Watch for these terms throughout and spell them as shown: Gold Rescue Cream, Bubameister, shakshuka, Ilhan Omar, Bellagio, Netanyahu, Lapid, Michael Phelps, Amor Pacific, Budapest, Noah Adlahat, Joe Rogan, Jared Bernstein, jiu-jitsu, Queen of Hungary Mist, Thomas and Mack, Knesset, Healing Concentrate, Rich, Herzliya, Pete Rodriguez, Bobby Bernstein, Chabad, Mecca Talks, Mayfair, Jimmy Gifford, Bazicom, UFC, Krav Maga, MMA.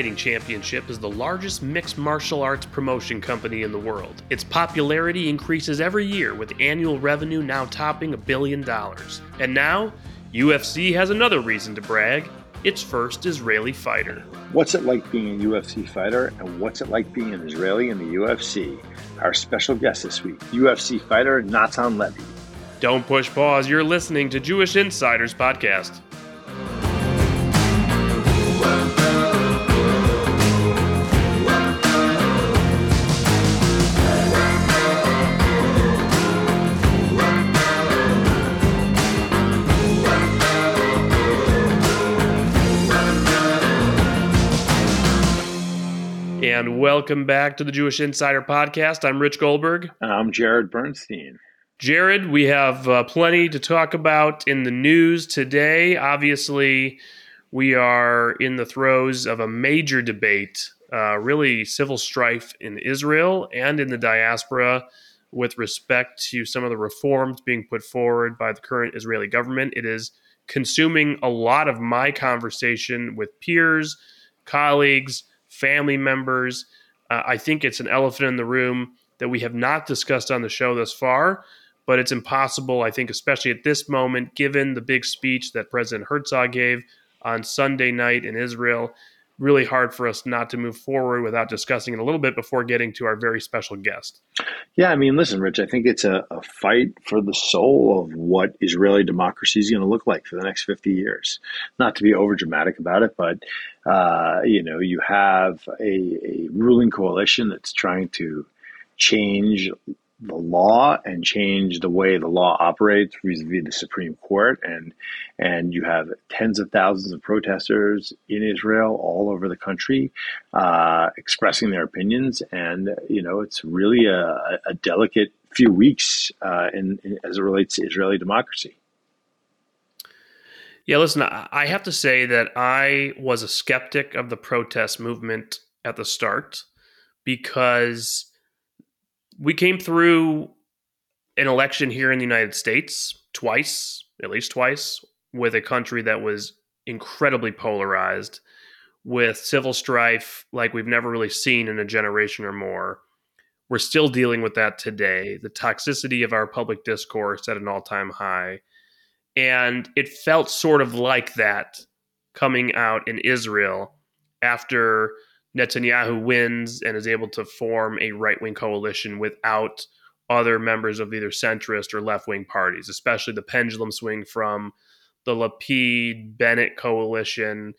Fighting Championship is the largest mixed martial arts promotion company in the world. Its popularity increases every year, with annual revenue now topping $1 billion. And now, UFC has another reason to brag, its first Israeli fighter. What's it like being a UFC fighter, and what's it like being an Israeli in the UFC? Our special guest this week, UFC fighter Natan Levy. Don't push pause, you're listening to Jewish Insiders Podcast. And welcome back to the Jewish Insider Podcast. I'm Rich Goldberg. And I'm Jared Bernstein. Jared, we have plenty to talk about in the news today. Obviously, we are in the throes of a major debate, really civil strife in Israel and in the diaspora with respect to some of the reforms being put forward by the current Israeli government. It is consuming a lot of my conversation with peers, colleagues, family members. I think it's an elephant in the room that we have not discussed on the show thus far, but it's impossible, I think, especially at this moment, given the big speech that President Herzog gave on Sunday night in Israel, really hard for us not to move forward without discussing it a little bit before getting to our very special guest. Yeah, I mean, listen, Rich, I think it's a fight for the soul of what Israeli democracy is going to look like for the next 50 years. Not to be over dramatic about it, but you have a ruling coalition that's trying to change the law and change the way the law operates vis-a-vis the Supreme Court. And you have tens of thousands of protesters in Israel all over the country expressing their opinions. And, it's really a delicate few weeks as it relates to Israeli democracy. Yeah, listen, I have to say that I was a skeptic of the protest movement at the start because we came through an election here in the United States at least twice, with a country that was incredibly polarized, with civil strife like we've never really seen in a generation or more. We're still dealing with that today, the toxicity of our public discourse at an all-time high. And it felt sort of like that coming out in Israel after Netanyahu wins and is able to form a right-wing coalition without other members of either centrist or left-wing parties, especially the pendulum swing from the Lapid-Bennett coalition,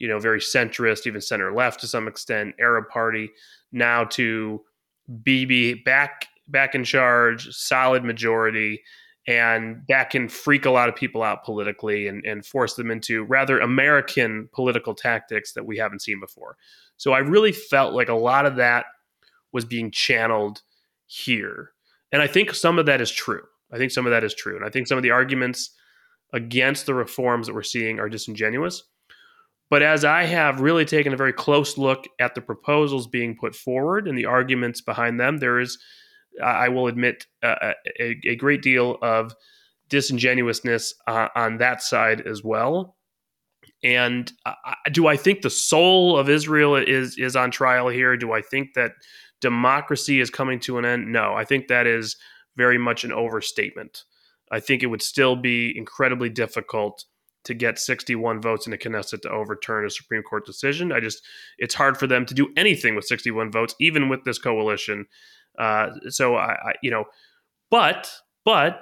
very centrist, even center-left to some extent, Arab party, now to Bibi back in charge, solid majority, and that can freak a lot of people out politically and force them into rather American political tactics that we haven't seen before. So I really felt like a lot of that was being channeled here. And I think some of that is true. And I think some of the arguments against the reforms that we're seeing are disingenuous. But as I have really taken a very close look at the proposals being put forward and the arguments behind them, there is, I will admit, a great deal of disingenuousness on that side as well. And do I think the soul of Israel is on trial here? Do I think that democracy is coming to an end? No, I think that is very much an overstatement. I think it would still be incredibly difficult to get 61 votes in the Knesset to overturn a Supreme Court decision. It's hard for them to do anything with 61 votes, even with this coalition. But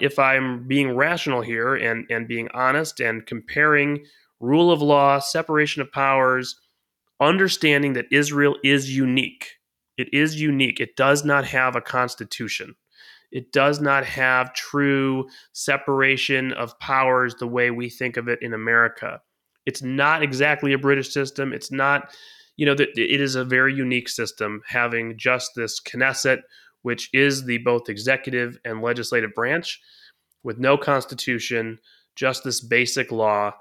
if I'm being rational here and being honest and comparing rule of law, separation of powers, understanding that Israel is unique. It is unique. It does not have a constitution. It does not have true separation of powers the way we think of it in America. It's not exactly a British system. It's not, it is a very unique system, having just this Knesset, which is the both executive and legislative branch, with no constitution, just this basic law,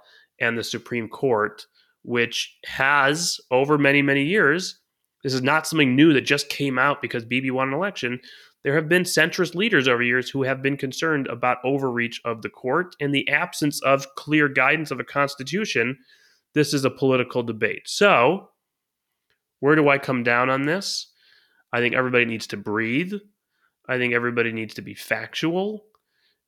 and the Supreme Court, which has over many, many years, this is not something new that just came out because Bibi won an election. There have been centrist leaders over years who have been concerned about overreach of the court and the absence of clear guidance of a constitution. This is a political debate. So Where do I come down on this? I think everybody needs to breathe. I think everybody needs to be factual.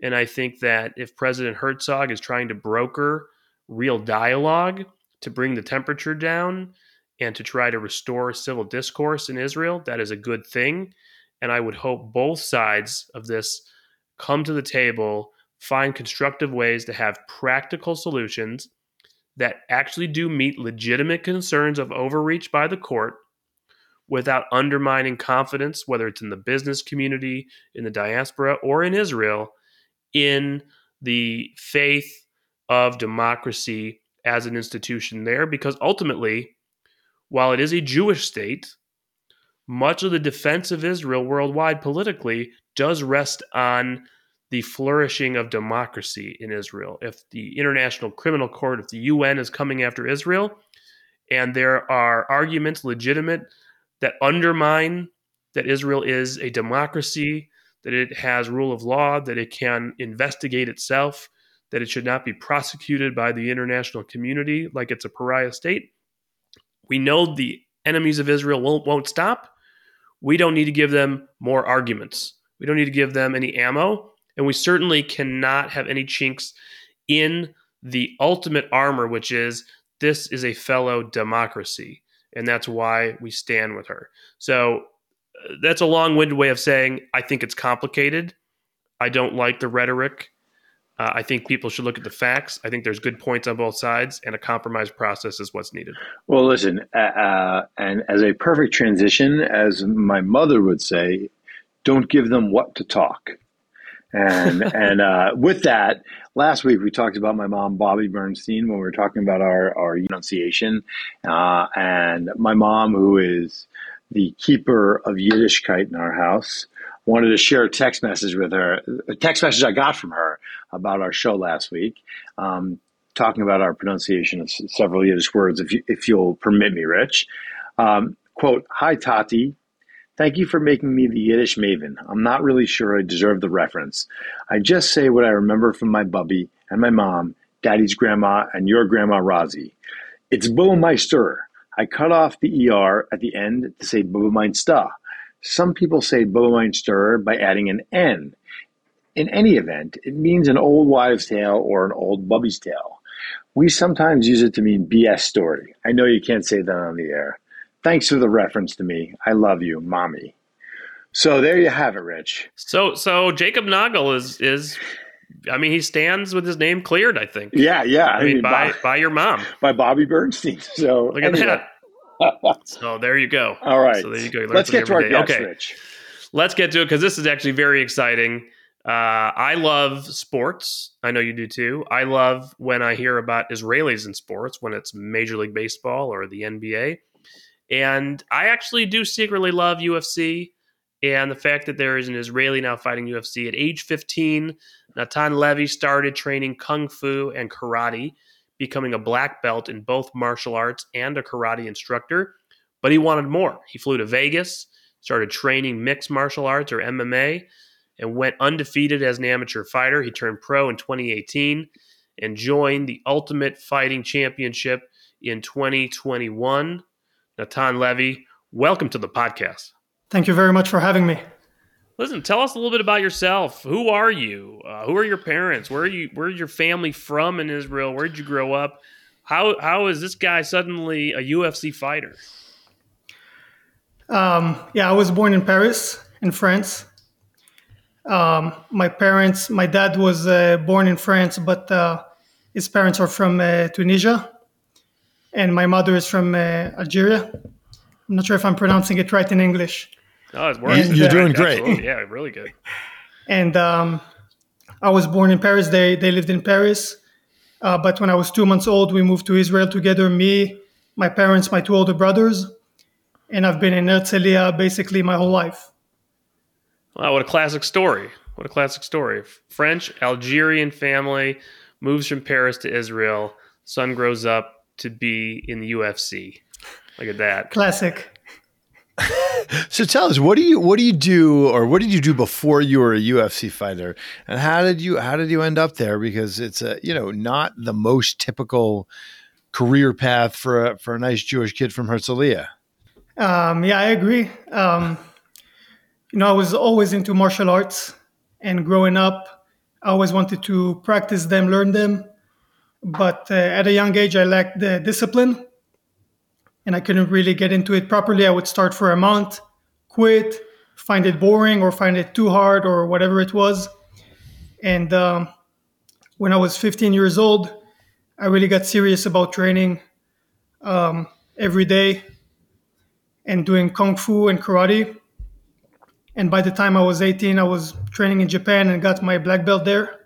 And I think that if President Herzog is trying to broker real dialogue to bring the temperature down and to try to restore civil discourse in Israel, that is a good thing. And I would hope both sides of this come to the table, find constructive ways to have practical solutions that actually do meet legitimate concerns of overreach by the court without undermining confidence, whether it's in the business community, in the diaspora, or in Israel, in the faith of democracy as an institution there. Because ultimately, while it is a Jewish state, much of the defense of Israel worldwide politically does rest on the flourishing of democracy in Israel. If the International Criminal Court, if the UN is coming after Israel, and there are arguments legitimate that undermine that Israel is a democracy, that it has rule of law, that it can investigate itself, that it should not be prosecuted by the international community like it's a pariah state, we know the enemies of Israel won't stop. We don't need to give them more arguments. We don't need to give them any ammo. And we certainly cannot have any chinks in the ultimate armor, which is this is a fellow democracy. And that's why we stand with her. So that's a long-winded way of saying I think it's complicated. I don't like the rhetoric. I think people should look at the facts. I think there's good points on both sides, and a compromise process is what's needed. Well, listen, and as a perfect transition, as my mother would say, don't give them what to talk. And with that, last week we talked about my mom, Bobby Bernstein, when we were talking about our enunciation. And my mom, who is the keeper of Yiddishkeit in our house, wanted to share a text message with her, a text message I got from her about our show last week, talking about our pronunciation of several Yiddish words, if you'll permit me, Rich. Quote, "Hi, Tati. Thank you for making me the Yiddish maven. I'm not really sure I deserve the reference. I just say what I remember from my bubby and my mom, Daddy's grandma, and your grandma, Razi. It's Bubameister. I cut off the ER at the end to say Bubameinster. Some people say Bubameinster by adding an N. In any event, it means an old wives' tale or an old bubby's tale. We sometimes use it to mean BS story. I know you can't say that on the air. Thanks for the reference to me. I love you, Mommy." So there you have it, Rich. So Jacob Nagel is I mean, he stands with his name cleared, I think. Yeah. I mean by your mom. By Bobby Bernstein. So look at that. So there you go. All right. So there you go. Let's get to our guest, okay. Rich. Let's get to it, because this is actually very exciting. I love sports. I know you do too. I love when I hear about Israelis in sports, when it's Major League Baseball or the NBA. And I actually do secretly love UFC, and the fact that there is an Israeli now fighting UFC. At age 15, Natan Levy started training Kung Fu and karate, becoming a black belt in both martial arts and a karate instructor. But he wanted more. He flew to Vegas, started training mixed martial arts or MMA, and went undefeated as an amateur fighter. He turned pro in 2018 and joined the Ultimate Fighting Championship in 2021. Natan Levy, welcome to the podcast. Thank you very much for having me. Listen, tell us a little bit about yourself. Who are you? Who are your parents? Where's your family from in Israel? Where did you grow up? How is this guy suddenly a UFC fighter? I was born in Paris, in France. My dad was born in France, but his parents are from Tunisia. And my mother is from Algeria. I'm not sure if I'm pronouncing it right in English. Oh, it's working. You're doing great. Absolutely. Yeah, really good. And I was born in Paris. They lived in Paris. But when I was 2 months old, we moved to Israel together, me, my parents, my two older brothers. And I've been in Herzliya basically my whole life. Wow, what a classic story. French, Algerian family, moves from Paris to Israel. Son grows up to be in the UFC. Look at that. Classic. So tell us, what did you do before you were a UFC fighter, and how did you end up there? Because it's not the most typical career path for a nice Jewish kid from Herzliya. Yeah, I agree. I was always into martial arts, and growing up, I always wanted to practice them, learn them. But at a young age, I lacked the discipline, and I couldn't really get into it properly. I would start for a month, quit, find it boring or find it too hard or whatever it was. And when I was 15 years old, I really got serious about training every day and doing kung fu and karate. And by the time I was 18, I was training in Japan and got my black belt there.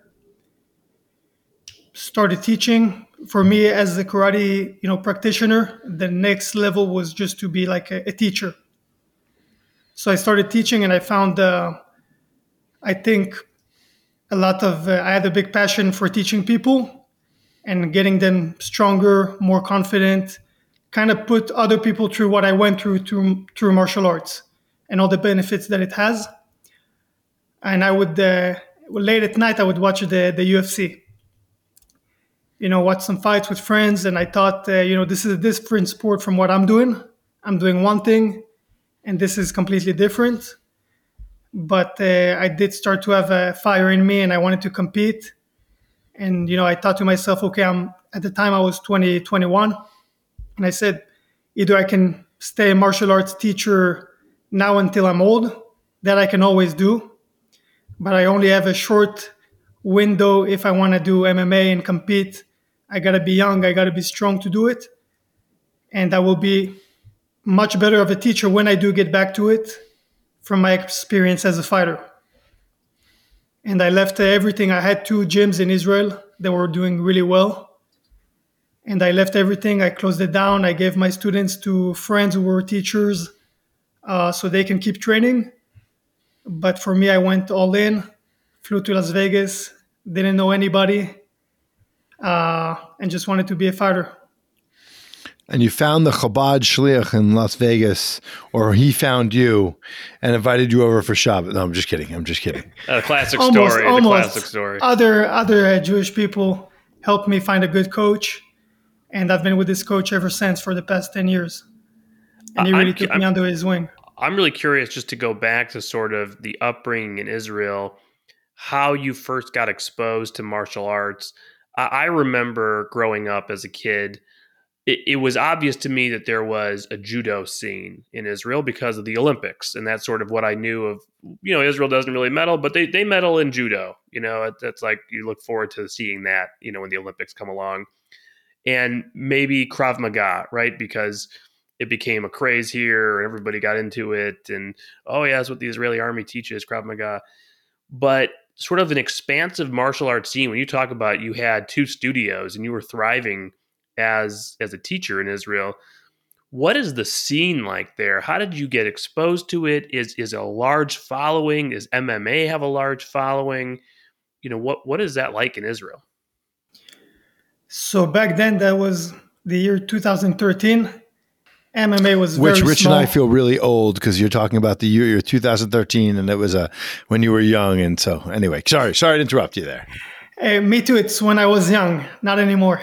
Started teaching. For me, as a karate, practitioner, the next level was just to be like a teacher. So I started teaching, and I found, I had a big passion for teaching people and getting them stronger, more confident, kind of put other people through what I went through martial arts and all the benefits that it has. And I would, late at night, I would watch the UFC, watch some fights with friends. And I thought, this is a different sport from what I'm doing. I'm doing one thing, and this is completely different. But I did start to have a fire in me, and I wanted to compete. And, I thought to myself, okay, at the time I was 20, 21. And I said, either I can stay a martial arts teacher now until I'm old, that I can always do. But I only have a short window if I want to do MMA and compete. I got to be young. I got to be strong to do it. And I will be much better of a teacher when I do get back to it from my experience as a fighter. And I left everything. I had two gyms in Israel that were doing really well. And I left everything. I closed it down. I gave my students to friends who were teachers so they can keep training. But for me, I went all in, flew to Las Vegas, didn't know anybody, and just wanted to be a fighter. And you found the Chabad Shliach in Las Vegas, or he found you and invited you over for Shabbat. No, I'm just kidding. Classic almost, story. Almost. The classic story. Other Jewish people helped me find a good coach. And I've been with this coach ever since for the past 10 years. And he really took me under his wing. I'm really curious just to go back to sort of the upbringing in Israel, how you first got exposed to martial arts. I remember growing up as a kid, it was obvious to me that there was a judo scene in Israel because of the Olympics. And that's sort of what I knew of. Israel doesn't really medal, but they medal in judo. That's like you look forward to seeing that, when the Olympics come along. And maybe Krav Maga, right? Because it became a craze here and everybody got into it. And, oh, yeah, that's what the Israeli army teaches, Krav Maga. But sort of an expansive martial arts scene, when you talk about you had two studios and you were thriving as a teacher in Israel, what is the scene like there? How did you get exposed to it? Is a large following? Is MMA have a large following? What is that like in Israel? So back then, that was the year 2013. MMA was very small. Which Rich and I feel really old because you're talking about the year 2013, and it was when you were young. And so anyway, sorry to interrupt you there. Hey, me too. It's when I was young, not anymore.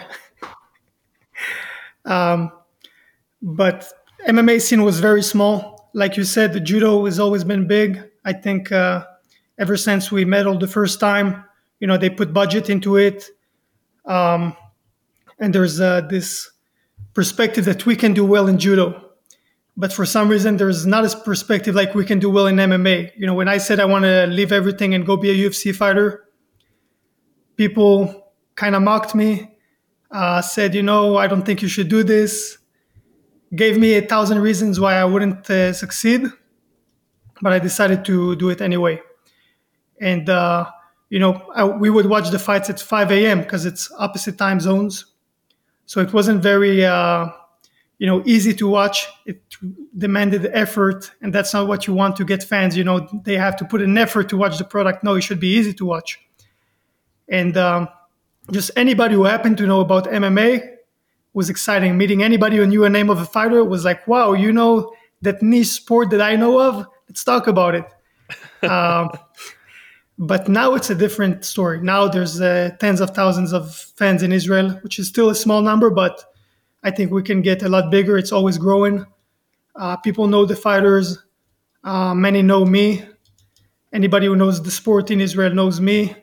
But MMA scene was very small. Like you said, the judo has always been big. I think ever since we medaled the first time, they put budget into it. And there's this perspective that we can do well in judo. But for some reason, there's not this perspective like we can do well in MMA. When I said I want to leave everything and go be a UFC fighter, people kind of mocked me, said, I don't think you should do this. Gave me 1,000 reasons why I wouldn't succeed. But I decided to do it anyway. And, we would watch the fights at 5 a.m. because it's opposite time zones. So it wasn't very, easy to watch. It demanded effort, and that's not what you want to get fans. They have to put an effort to watch the product. No, it should be easy to watch. And just anybody who happened to know about MMA was exciting. Meeting anybody who knew a name of a fighter was like, wow, that niche sport that I know of? Let's talk about it. But now it's a different story. Now there's tens of thousands of fans in Israel, which is still a small number, but I think we can get a lot bigger. It's always growing. People know the fighters. Many know me. Anybody who knows the sport in Israel knows me.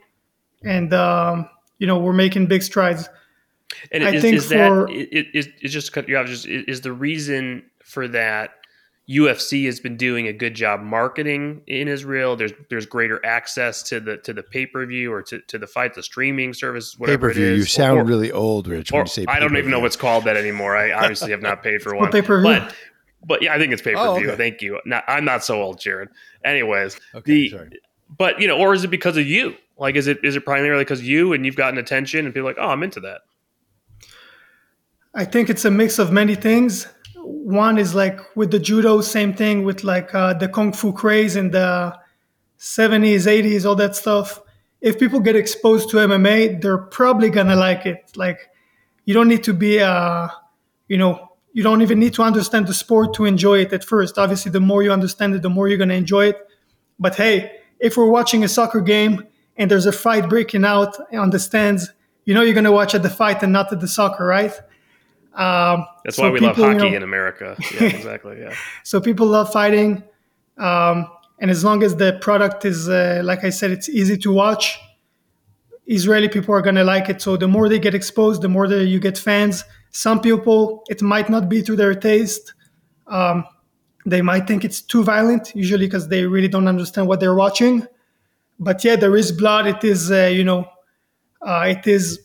And, you know, we're making big strides. And I think the reason for that UFC has been doing a good job marketing in Israel. There's greater access to the pay-per-view or to the fight, the streaming service, whatever it is. You sound really old, Rich, when you say pay-per-view. I don't even know what's called that anymore. I obviously have not paid for one. But yeah, I think it's pay-per-view. Oh, okay. Thank you. I'm not so old, Jared. Anyways. Okay, but, you know, or is it because of you? Like, is it primarily because you and you've gotten attention and people are like, oh, I'm into that? I think it's a mix of many things. One is like with the judo, same thing with like the Kung Fu craze in the 70s, 80s, all that stuff. If people get exposed to MMA, they're probably going to like it. Like, you don't need to be, you don't even need to understand the sport to enjoy it at first. Obviously, the more you understand it, the more you're going to enjoy it. But hey, if we're watching a soccer game and there's a fight breaking out on the stands, you know you're going to watch at the fight and not at the soccer, right? That's why we love hockey in America. Yeah, exactly. Yeah. So people love fighting. And as long as the product is, like I said, it's easy to watch, Israeli people are going to like it. So the more they get exposed, the more you get fans. Some people, it might not be to their taste. They might think it's too violent, usually because they really don't understand what they're watching. But yeah, there is blood. It is, it is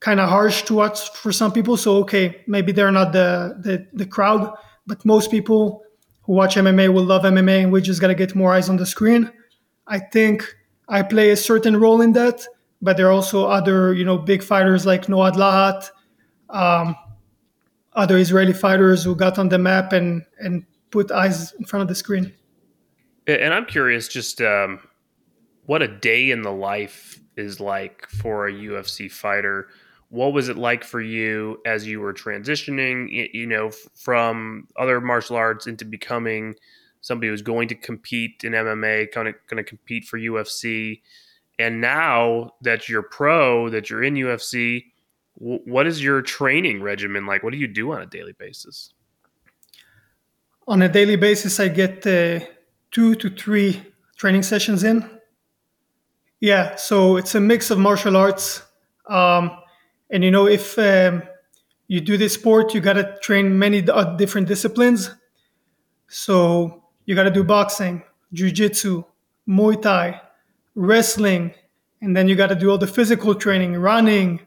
kind of harsh to watch for some people. So, okay, maybe they're not the crowd, but most people who watch MMA will love MMA, and we just got to get more eyes on the screen. I think I play a certain role in that, but there are also other, big fighters like Noah Adlahat, other Israeli fighters who got on the map and put eyes in front of the screen. And I'm curious just what a day in the life is like for a UFC fighter. What was it like for you as you were transitioning, from other martial arts into becoming somebody who's going to compete in MMA, going to compete for UFC? And now that you're pro, that you're in UFC, what is your training regimen like? What do you do on a daily basis? On a daily basis, I get 2 to 3 training sessions in. Yeah, so it's a mix of martial arts. And, if you do this sport, you got to train many different disciplines. So you got to do boxing, jiu-jitsu, Muay Thai, wrestling, and then you got to do all the physical training, running.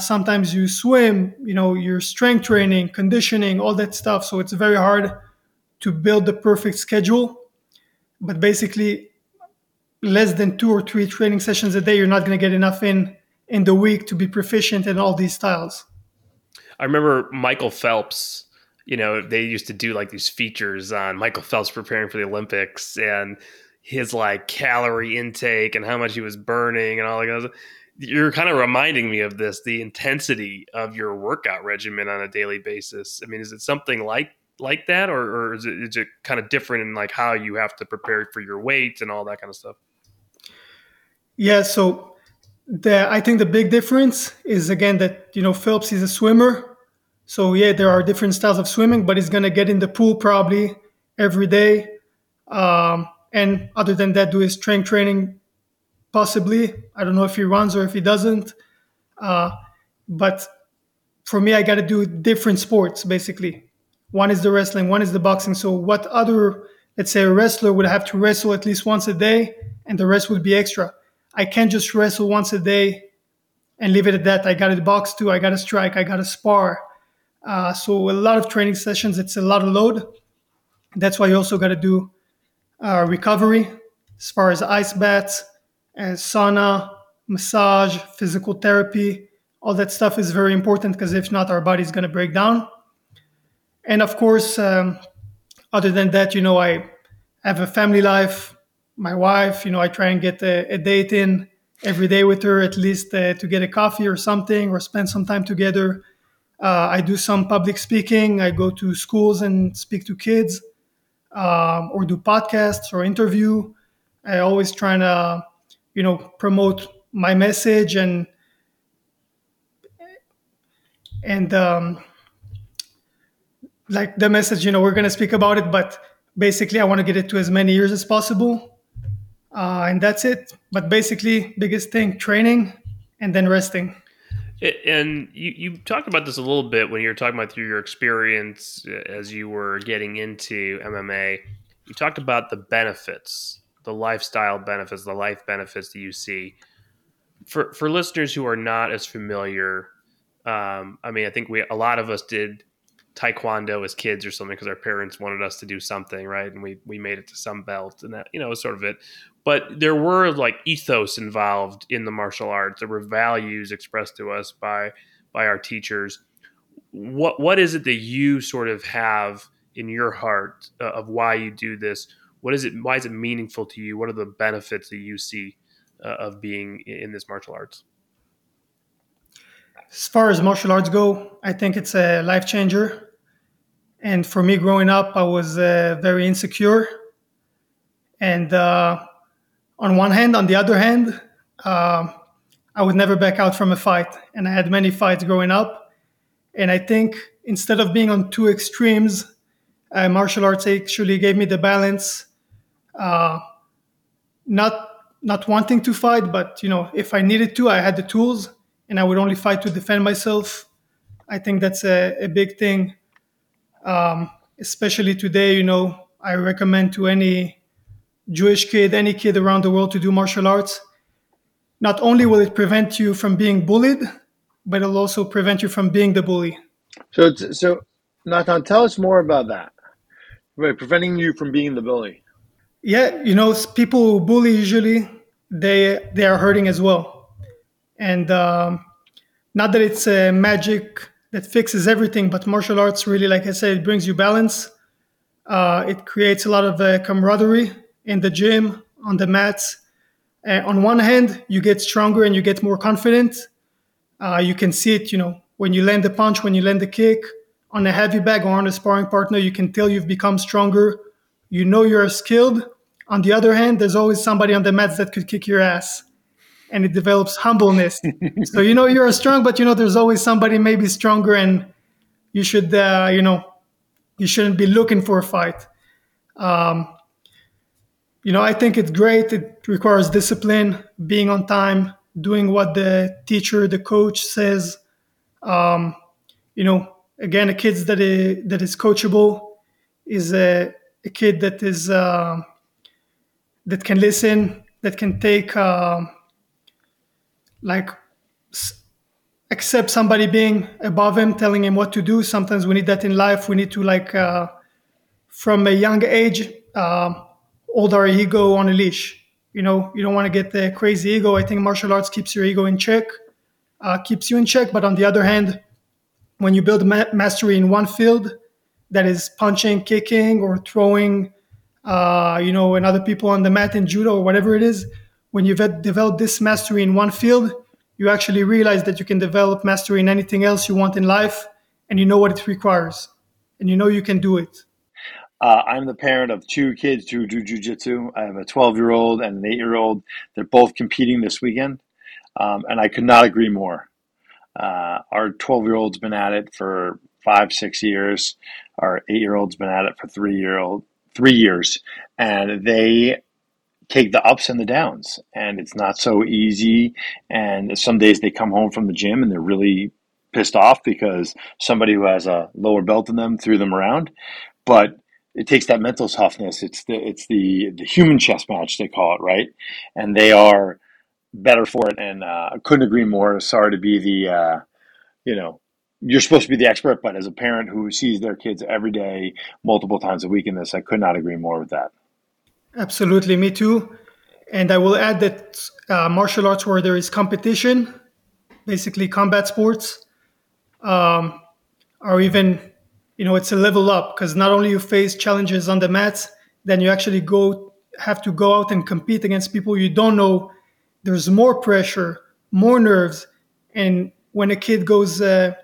Sometimes you swim, your strength training, conditioning, all that stuff. So it's very hard to build the perfect schedule. But basically, less than 2 or 3 training sessions a day, you're not going to get enough in the week to be proficient in all these styles. I remember Michael Phelps, they used to do like these features on Michael Phelps preparing for the Olympics and his like calorie intake and how much he was burning and all that stuff. You're kind of reminding me of this, the intensity of your workout regimen on a daily basis. I mean, is it something like that, or is it kind of different in like how you have to prepare for your weight and all that kind of stuff? Yeah, so I think the big difference is, again, that, Phelps is a swimmer. So, yeah, there are different styles of swimming, but he's going to get in the pool probably every day. And other than that, do his strength training, possibly. I don't know if he runs or if he doesn't. But for me, I got to do different sports, basically. One is the wrestling, one is the boxing. So what other, let's say a wrestler would have to wrestle at least once a day, and the rest would be extra. I can't just wrestle once a day and leave it at that. I got to box too. I got to strike. I got to spar. So a lot of training sessions. It's a lot of load. That's why you also got to do recovery as far as ice baths, sauna, massage, physical therapy. All that stuff is very important because if not, our body's going to break down. And of course, other than that, I have a family life. My wife, I try and get a date in every day with her, at least to get a coffee or something, or spend some time together. I do some public speaking. I go to schools and speak to kids, or do podcasts or interview. I always try to, promote my message and like the message, you know, we're going to speak about it, but basically I want to get it to as many ears as possible. And that's it. But basically, biggest thing, training and then resting. And you talked about this a little bit when you were talking about through your experience as you were getting into MMA. You talked about the benefits, the lifestyle benefits, the life benefits that you see. For listeners who are not as familiar, I mean, I think a lot of us did Taekwondo as kids or something because our parents wanted us to do something, right? And we made it to some belt, and that, you know, was sort of it. But there were like ethos involved in the martial arts. There were values expressed to us by our teachers. What is it that you sort of have in your heart of why you do this? What is it? Why is it meaningful to you? What are the benefits that you see of being in this martial arts? As far as martial arts go, I think it's a life changer. And for me, growing up, I was very insecure. And on one hand, on the other hand, I would never back out from a fight. And I had many fights growing up. And I think instead of being on two extremes, martial arts actually gave me the balance. Not wanting to fight, but, you know, if I needed to, I had the tools. And I would only fight to defend myself. I think that's a big thing, especially today. You know, I recommend to any Jewish kid, any kid around the world to do martial arts. Not only will it prevent you from being bullied, but it'll also prevent you from being the bully. So Natan, tell us more about that. Right, preventing you from being the bully. Yeah, you know, people who bully usually, they are hurting as well. And not that it's a magic that fixes everything, but martial arts really, like I said, it brings you balance. It creates a lot of camaraderie in the gym, on the mats. On one hand, you get stronger and you get more confident. You can see it, you know, when you land a punch, when you land a kick, on a heavy bag or on a sparring partner, you can tell you've become stronger. You know you're skilled. On the other hand, there's always somebody on the mats that could kick your ass. And it develops humbleness. So, you know, you're strong, but, you know, there's always somebody maybe stronger, and you should, you know, you shouldn't be looking for a fight. You know, I think it's great. It requires discipline, being on time, doing what the teacher, the coach says. You know, again, a kid that is coachable is a kid that is, that can listen, that can take, like accept somebody being above him, telling him what to do. Sometimes we need that in life. We need to, like, from a young age, hold our ego on a leash. You know, you don't want to get the crazy ego. I think martial arts keeps your ego in check, keeps you in check. But on the other hand, when you build mastery in one field, that is punching, kicking, or throwing, you know, and other people on the mat in judo or whatever it is, when you've developed this mastery in one field, you actually realize that you can develop mastery in anything else you want in life, and you know what it requires, and you know you can do it. I'm the parent of two kids who do jiu-jitsu. I have a 12-year-old and an 8-year-old. They're both competing this weekend, and I could not agree more. Our 12-year-old's been at it for 5-6 years. Our 8-year-old's been at it for 3 years, and they take the ups and the downs, and it's not so easy. And some days they come home from the gym and they're really pissed off because somebody who has a lower belt than them threw them around. But it takes that mental toughness. It's the human chess match, they call it, right? And they are better for it. And I couldn't agree more. Sorry to be the, you know, you're supposed to be the expert, but as a parent who sees their kids every day, multiple times a week in this, I could not agree more with that. Absolutely, me too. And I will add that martial arts where there is competition, basically combat sports, are even, you know, it's a level up, because not only you face challenges on the mats, then you actually have to go out and compete against people you don't know. There's more pressure, more nerves. And when a kid goes, you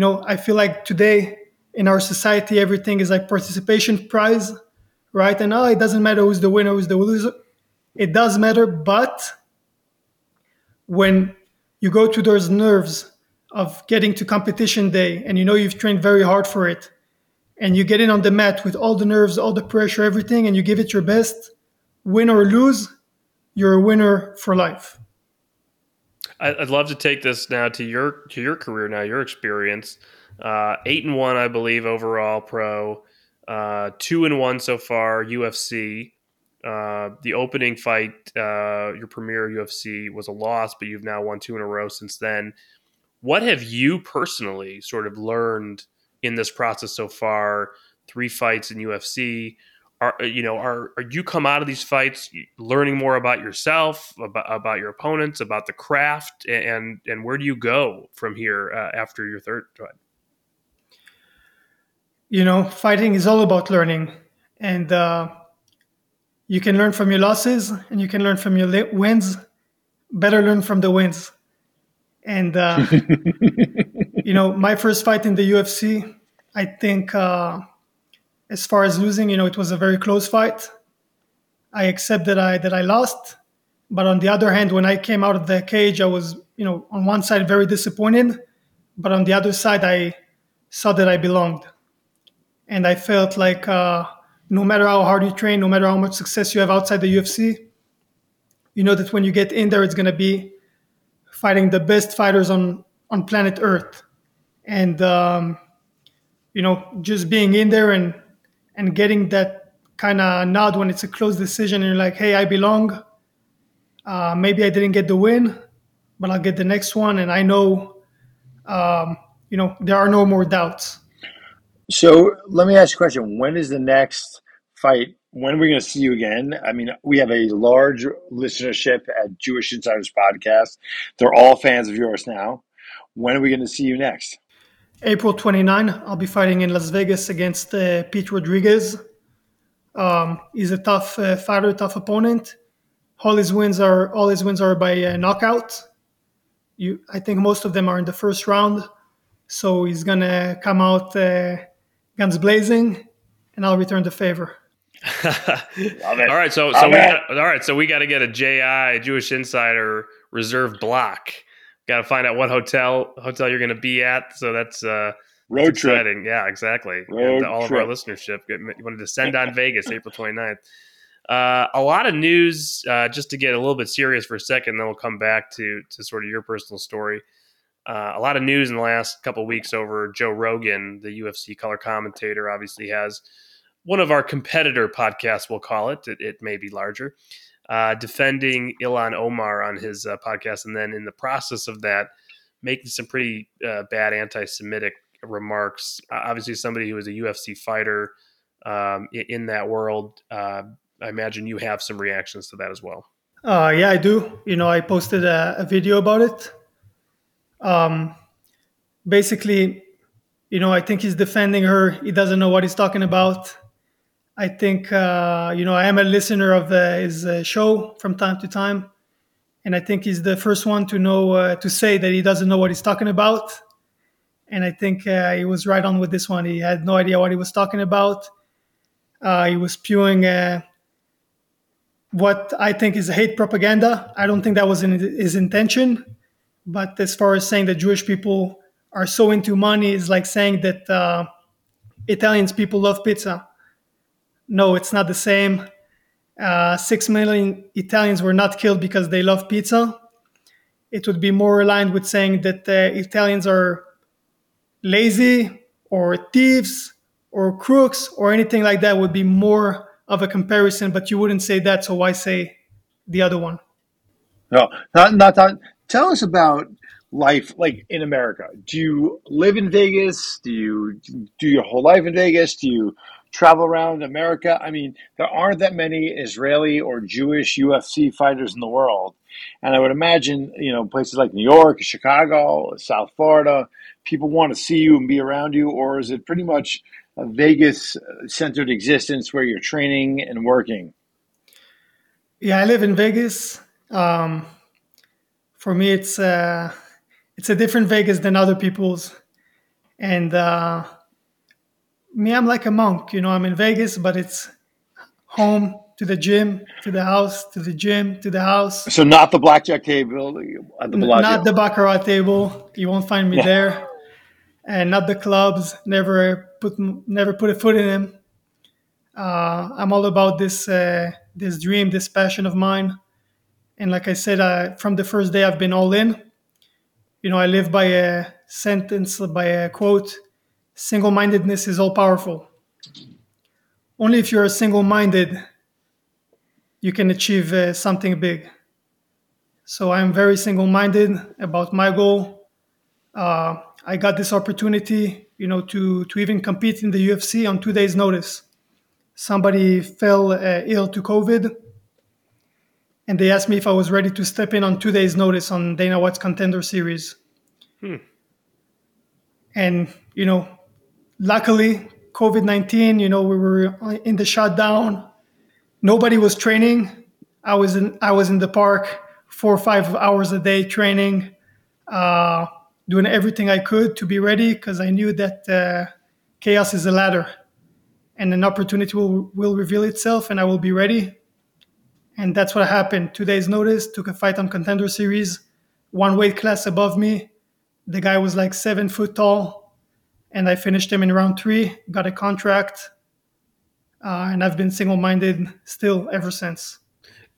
know, I feel like today in our society, everything is like participation prize. Right? And it doesn't matter who's the winner, who's the loser. It does matter, but when you go to those nerves of getting to competition day and you know you've trained very hard for it, and you get in on the mat with all the nerves, all the pressure, everything, and you give it your best, win or lose, you're a winner for life. I'd love to take this now to your career now, your experience. 8-1, I believe, overall pro. 2-1 so far, UFC. The opening fight, your premier UFC, was a loss, but you've now won 2 in a row since then. What have you personally sort of learned in this process so far? 3 fights in UFC. Are you come out of these fights learning more about yourself, about your opponents, about the craft, and where do you go from here after your third fight? You know, fighting is all about learning, and you can learn from your losses and you can learn from your wins. Better learn from the wins. And, you know, my first fight in the UFC, I think as far as losing, you know, it was a very close fight. I accept that I lost. But on the other hand, when I came out of the cage, I was, you know, on one side, very disappointed. But on the other side, I saw that I belonged. And I felt like... no matter how hard you train, no matter how much success you have outside the UFC, you know that when you get in there, it's going to be fighting the best fighters on planet Earth. And, you know, just being in there and getting that kind of nod when it's a close decision and you're like, hey, I belong. Maybe I didn't get the win, but I'll get the next one. And I know, you know, there are no more doubts. So let me ask you a question. When is the next fight? When are we going to see you again? I mean, we have a large listenership at Jewish Insiders Podcast. They're all fans of yours now. When are we going to see you next? April 29. I'll be fighting in Las Vegas against Pete Rodriguez. He's a tough fighter, tough opponent. All his wins are by knockout. I think most of them are in the first round. So he's going to come out guns blazing, and I'll return the favor. All right, we got to get a JI, Jewish Insider Reserve block. Got to find out what hotel you're going to be at. So that's road that's exciting. Trip. Yeah, exactly. Road to all trip. Of our listenership, you want to descend on Vegas, April 29th. A lot of news. Just to get a little bit serious for a second, then we'll come back to sort of your personal story. A lot of news in the last couple of weeks over Joe Rogan, the UFC color commentator, obviously has one of our competitor podcasts, we'll call it. It may be larger, defending Ilhan Omar on his podcast. And then in the process of that, making some pretty bad anti-Semitic remarks. Obviously, somebody who is a UFC fighter in that world. I imagine you have some reactions to that as well. Yeah, I do. You know, I posted a video about it. Basically, you know, I think he's defending her. He doesn't know what he's talking about. I think, you know, I am a listener of his show from time to time. And I think he's the first one to know, to say that he doesn't know what he's talking about. And I think he was right on with this one. He had no idea what he was talking about. He was spewing what I think is hate propaganda. I don't think that was his intention. But as far as saying that Jewish people are so into money is like saying that Italians people love pizza. No, it's not the same. 6 million Italians were not killed because they love pizza. It would be more aligned with saying that Italians are lazy or thieves or crooks or anything like that would be more of a comparison. But you wouldn't say that, so why say the other one? No, not that. Tell us about life, like in America. Do you live in Vegas? Do you do your whole life in Vegas? Do you travel around America? I mean, there aren't that many Israeli or Jewish UFC fighters in the world. And I would imagine, you know, places like New York, Chicago, South Florida, people want to see you and be around you. Or is it pretty much a Vegas-centered existence where you're training and working? Yeah, I live in Vegas. For me, it's a different Vegas than other people's. And me, I'm like a monk. You know, I'm in Vegas, but it's home, to the gym, to the house, to the gym, to the house. So not the blackjack table at the Bellagio. Not the baccarat table. You won't find me there. and not the clubs. Never put a foot in him. I'm all about this dream, this passion of mine. And like I said, from the first day, I've been all in. You know, I live by a sentence, by a quote: "Single-mindedness is all-powerful." Only if you're single-minded, you can achieve something big. So I'm very single-minded about my goal. I got this opportunity, you know, to even compete in the UFC on 2 days' notice. Somebody fell ill to COVID, and they asked me if I was ready to step in on 2 days' notice on Dana White's Contender Series. And, you know, luckily, COVID-19, you know, we were in the shutdown. Nobody was training. I was in the park 4 or 5 hours a day training, doing everything I could to be ready, because I knew that chaos is a ladder, and an opportunity will reveal itself, and I will be ready. And that's what happened. 2 days' notice, took a fight on Contender Series, one weight class above me. The guy was like 7 foot tall, and I finished him in round three, got a contract, and I've been single-minded still ever since.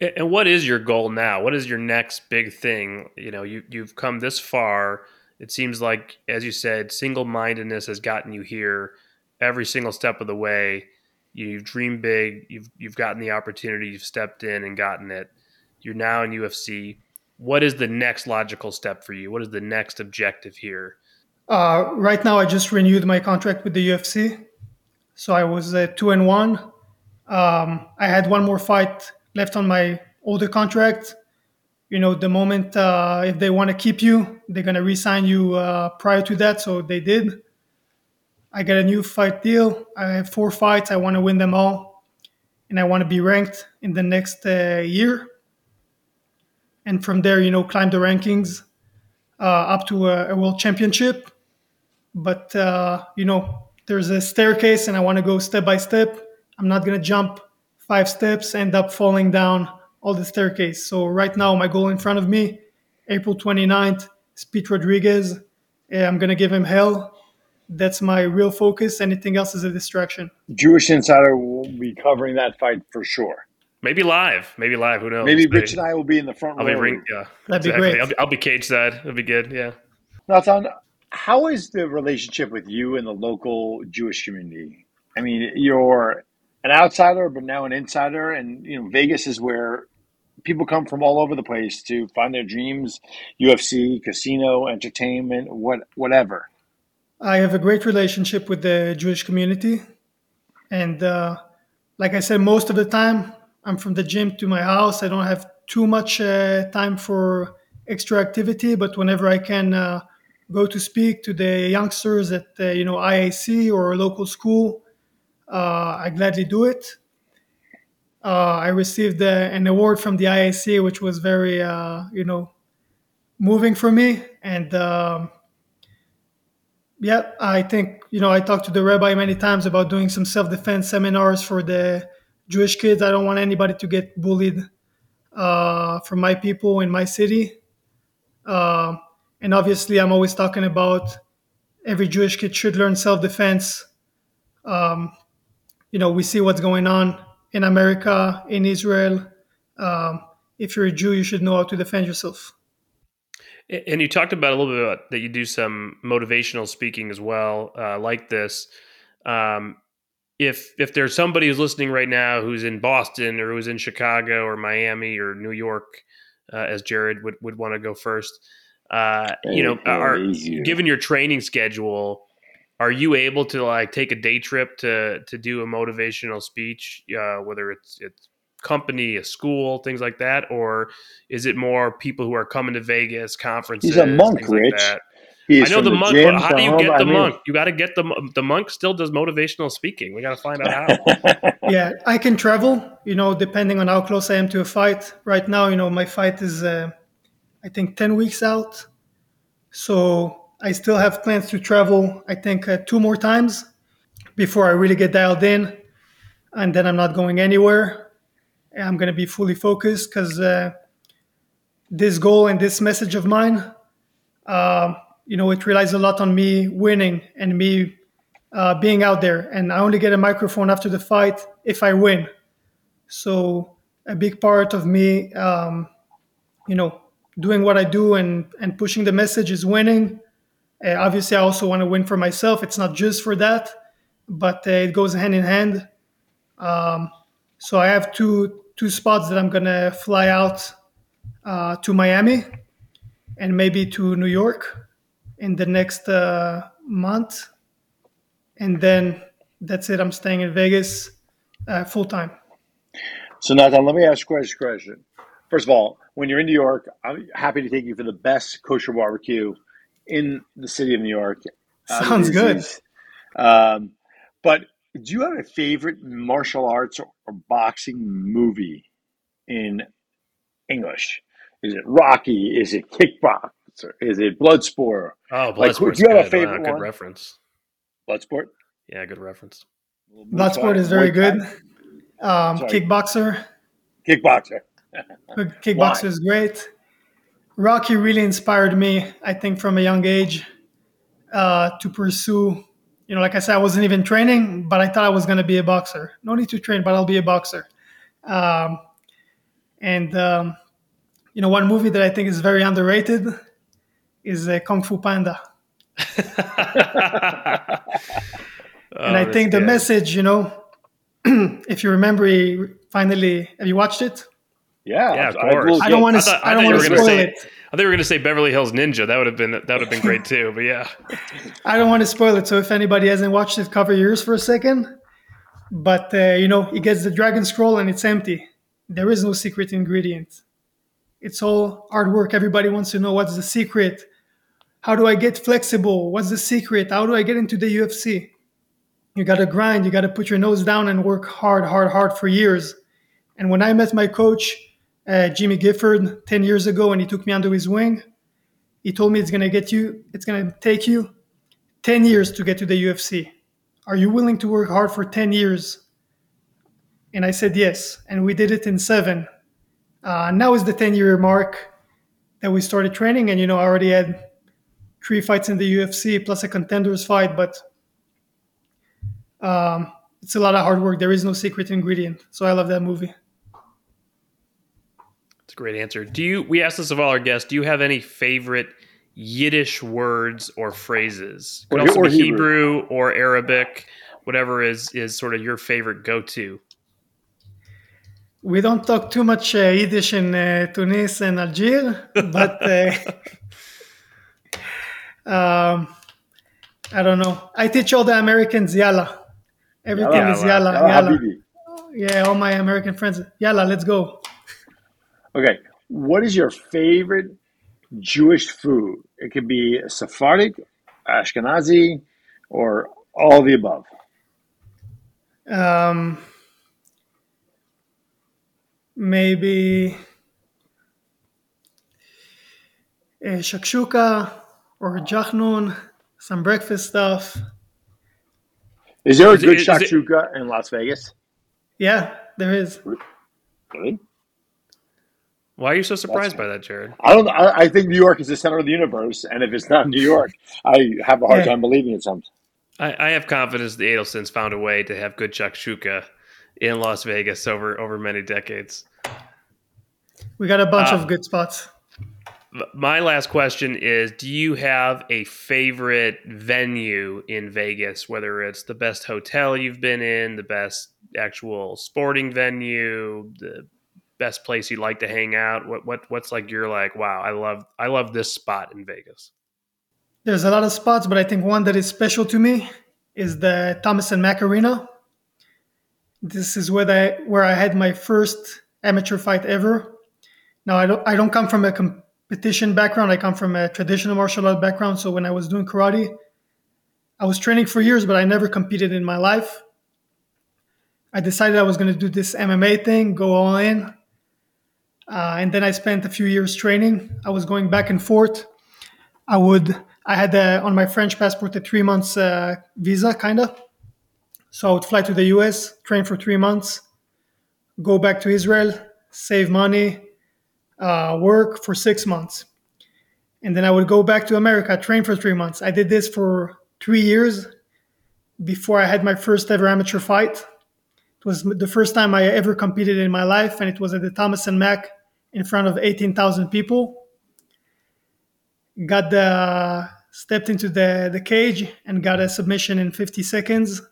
And what is your goal now? What is your next big thing? You know, you've come this far. It seems like, as you said, single-mindedness has gotten you here every single step of the way. You've dreamed big. You've gotten the opportunity. You've stepped in and gotten it. You're now in UFC. What is the next logical step for you? What is the next objective here? Right now, I just renewed my contract with the UFC. So I was 2-1. I had one more fight left on my older contract. You know, the moment if they want to keep you, they're going to re-sign you prior to that. So they did. I got a new fight deal. I have 4 fights. I want to win them all. And I want to be ranked in the next year. And from there, you know, climb the rankings up to a world championship. But, you know, there's a staircase, and I want to go step by step. I'm not going to jump 5 steps, end up falling down all the staircase. So right now, my goal in front of me, April 29th, is Pete Rodriguez. I'm going to give him hell. That's my real focus. Anything else is a distraction. Jewish Insider will be covering that fight for sure. Maybe live. Who knows? Maybe Rich and I will be in the front row. Yeah, that'd be great. I'll be cage side. It'll be good. Yeah. Natan, how is the relationship with you and the local Jewish community? I mean, you're an outsider, but now an insider, and you know, Vegas is where people come from all over the place to find their dreams: UFC, casino, entertainment, whatever. I have a great relationship with the Jewish community. And like I said, most of the time, I'm from the gym to my house. I don't have too much time for extra activity, but whenever I can go to speak to the youngsters at you know, IAC or a local school, I gladly do it. I received an award from the IAC, which was very, you know, moving for me. And yeah, I think, you know, I talked to the rabbi many times about doing some self-defense seminars for the Jewish kids. I don't want anybody to get bullied from my people in my city. And obviously, I'm always talking about every Jewish kid should learn self-defense. You know, we see what's going on in America, in Israel. If you're a Jew, you should know how to defend yourself. And you talked about a little bit about that you do some motivational speaking as well, like this. If there's somebody who's listening right now who's in Boston or who's in Chicago or Miami or New York, as Jared would want to go first, you know, given your training schedule, are you able to like take a day trip to do a motivational speech, whether it's company, a school, things like that? Or is it more people who are coming to Vegas, conferences? He's a monk, Rich. Like I know the monk, but how do you get the monk? You got to get the monk still does motivational speaking. We got to find out how. Yeah, I can travel, you know, depending on how close I am to a fight. Right now, you know, my fight is, I think, 10 weeks out. So I still have plans to travel, I think, 2 more times before I really get dialed in. And then I'm not going anywhere. I'm going to be fully focused because this goal and this message of mine, you know, it relies a lot on me winning and me being out there. And I only get a microphone after the fight if I win. So a big part of me, you know, doing what I do and pushing the message is winning. Obviously, I also want to win for myself. It's not just for that, but it goes hand in hand. So I have two spots that I'm going to fly out to Miami and maybe to New York in the next month. And then that's it. I'm staying in Vegas full time. So, Natan, let me ask you a question. First of all, when you're in New York, I'm happy to take you for the best kosher barbecue in the city of New York. Sounds good. But do you have a favorite martial arts or boxing movie in English? Is it Rocky? Is it Kickboxer? Is it Bloodsport? Oh, Bloodsport. Do you have a favorite one? Good reference. Bloodsport? Yeah, good reference. Bloodsport is very good. Kickboxer. Kickboxer is great. Rocky really inspired me, I think, from a young age to pursue. You know, like I said, I wasn't even training, but I thought I was going to be a boxer. No need to train, but I'll be a boxer. You know, one movie that I think is very underrated is Kung Fu Panda. And I think the message, you know, if you remember, have you watched it? Yeah, of course. I don't want to spoil it. I thought you were going to say Beverly Hills Ninja. That would have been great too. But yeah, I don't want to spoil it. So if anybody hasn't watched it, cover your ears for a second. But you know, he gets the dragon scroll and it's empty. There is no secret ingredient. It's all hard work. Everybody wants to know what's the secret. How do I get flexible? What's the secret? How do I get into the UFC? You got to grind. You got to put your nose down and work hard for years. And when I met my coach, Jimmy Gifford, 10 years ago, and he took me under his wing, he told me it's going to take you 10 years to get to the UFC. Are you willing to work hard for 10 years? And I said yes, and we did it in 7. Now is the 10-year mark that we started training, and you know, I already had 3 fights in the UFC plus a contenders fight, but it's a lot of hard work. There is no secret ingredient. So I love that movie. Great answer. We asked this of all our guests, do you have any favorite Yiddish words or phrases? Could also be Hebrew or Arabic, whatever is sort of your favorite go-to. We don't talk too much Yiddish in Tunis and Algiers, but I don't know. I teach all the Americans Yalla. Everything is Yalla. Yalla. Yeah, all my American friends, Yalla, let's go. Okay, what is your favorite Jewish food? It could be Sephardic, Ashkenazi, or all of the above. Maybe shakshuka or jachnun, some breakfast stuff. Is there a good shakshuka in Las Vegas? Yeah, there is. Really? Why are you so surprised by that, Jared? I don't know. I think New York is the center of the universe, and if it's not New York, I have a hard time believing it's something. I have confidence the Adelsons found a way to have good shakshuka in Las Vegas over many decades. We got a bunch of good spots. My last question is, do you have a favorite venue in Vegas, whether it's the best hotel you've been in, the best actual sporting venue, the best place you'd like to hang out? What's like you're like, wow, I love this spot in Vegas? There's a lot of spots, but I think one that is special to me is the Thomas and Mack Arena. This is where I had my first amateur fight ever. Now I don't come from a competition background. I come from a traditional martial art background. So when I was doing karate, I was training for years, but I never competed in my life. I decided I was going to do this MMA thing, go all in. And then I spent a few years training. I was going back and forth. I had on my French passport a 3-month visa, kind of. So I would fly to the US, train for 3 months, go back to Israel, save money, work for 6 months. And then I would go back to America, train for 3 months. I did this for 3 years before I had my first ever amateur fight. It was the first time I ever competed in my life, and it was at the Thomas and Mack in front of 18,000 people. Stepped into the cage and got a submission in 50 seconds.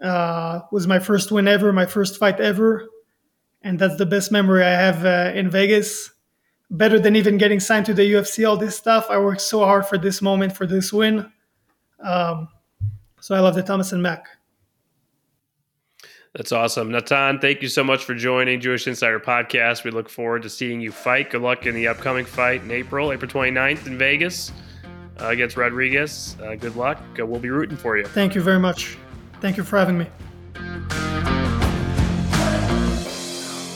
Was my first win ever, my first fight ever. And that's the best memory I have in Vegas. Better than even getting signed to the UFC, all this stuff. I worked so hard for this moment, for this win. So I love the Thomas and Mack. That's awesome. Natan, thank you so much for joining Jewish Insider Podcast. We look forward to seeing you fight. Good luck in the upcoming fight in April 29th in Vegas against Rodriguez. Good luck. We'll be rooting for you. Thank you very much. Thank you for having me.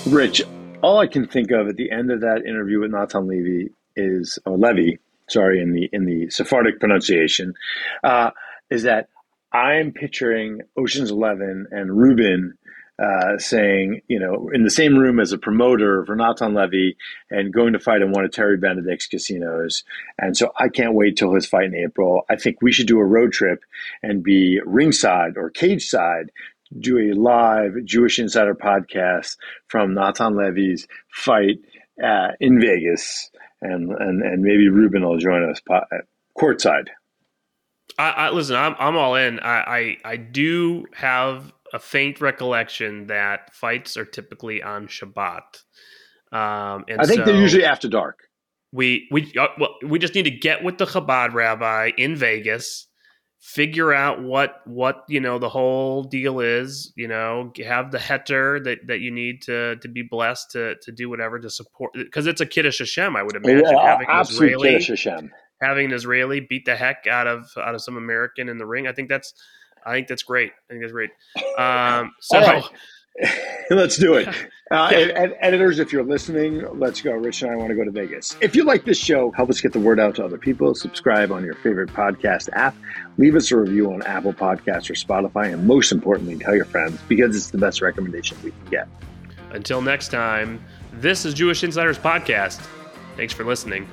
Rich, all I can think of at the end of that interview with Natan Levy is, Levy, in the Sephardic pronunciation, is that I'm picturing Ocean's 11 and Ruben saying, you know, in the same room as a promoter for Natan Levy and going to fight in one of Terry Benedict's casinos. And so I can't wait till his fight in April. I think we should do a road trip and be ringside or cage side, do a live Jewish Insider podcast from Natan Levy's fight in Vegas. And maybe Ruben will join us courtside. Listen, I'm all in. I do have a faint recollection that fights are typically on Shabbat. And I think so, they're usually after dark. We just need to get with the Chabad rabbi in Vegas, figure out what you know the whole deal is. You know, have the heter that you need to be blessed to do whatever to support, because it's a Kiddush Hashem. I would imagine having absolute Israeli Kiddush Hashem. Having an Israeli beat the heck out of some American in the ring. I think that's great. So right. Let's do it. And editors, if you're listening, let's go. Rich and I want to go to Vegas. If you like this show, help us get the word out to other people. Subscribe on your favorite podcast app. Leave us a review on Apple Podcasts or Spotify. And most importantly, tell your friends, because it's the best recommendation we can get. Until next time, this is Jewish Insiders Podcast. Thanks for listening.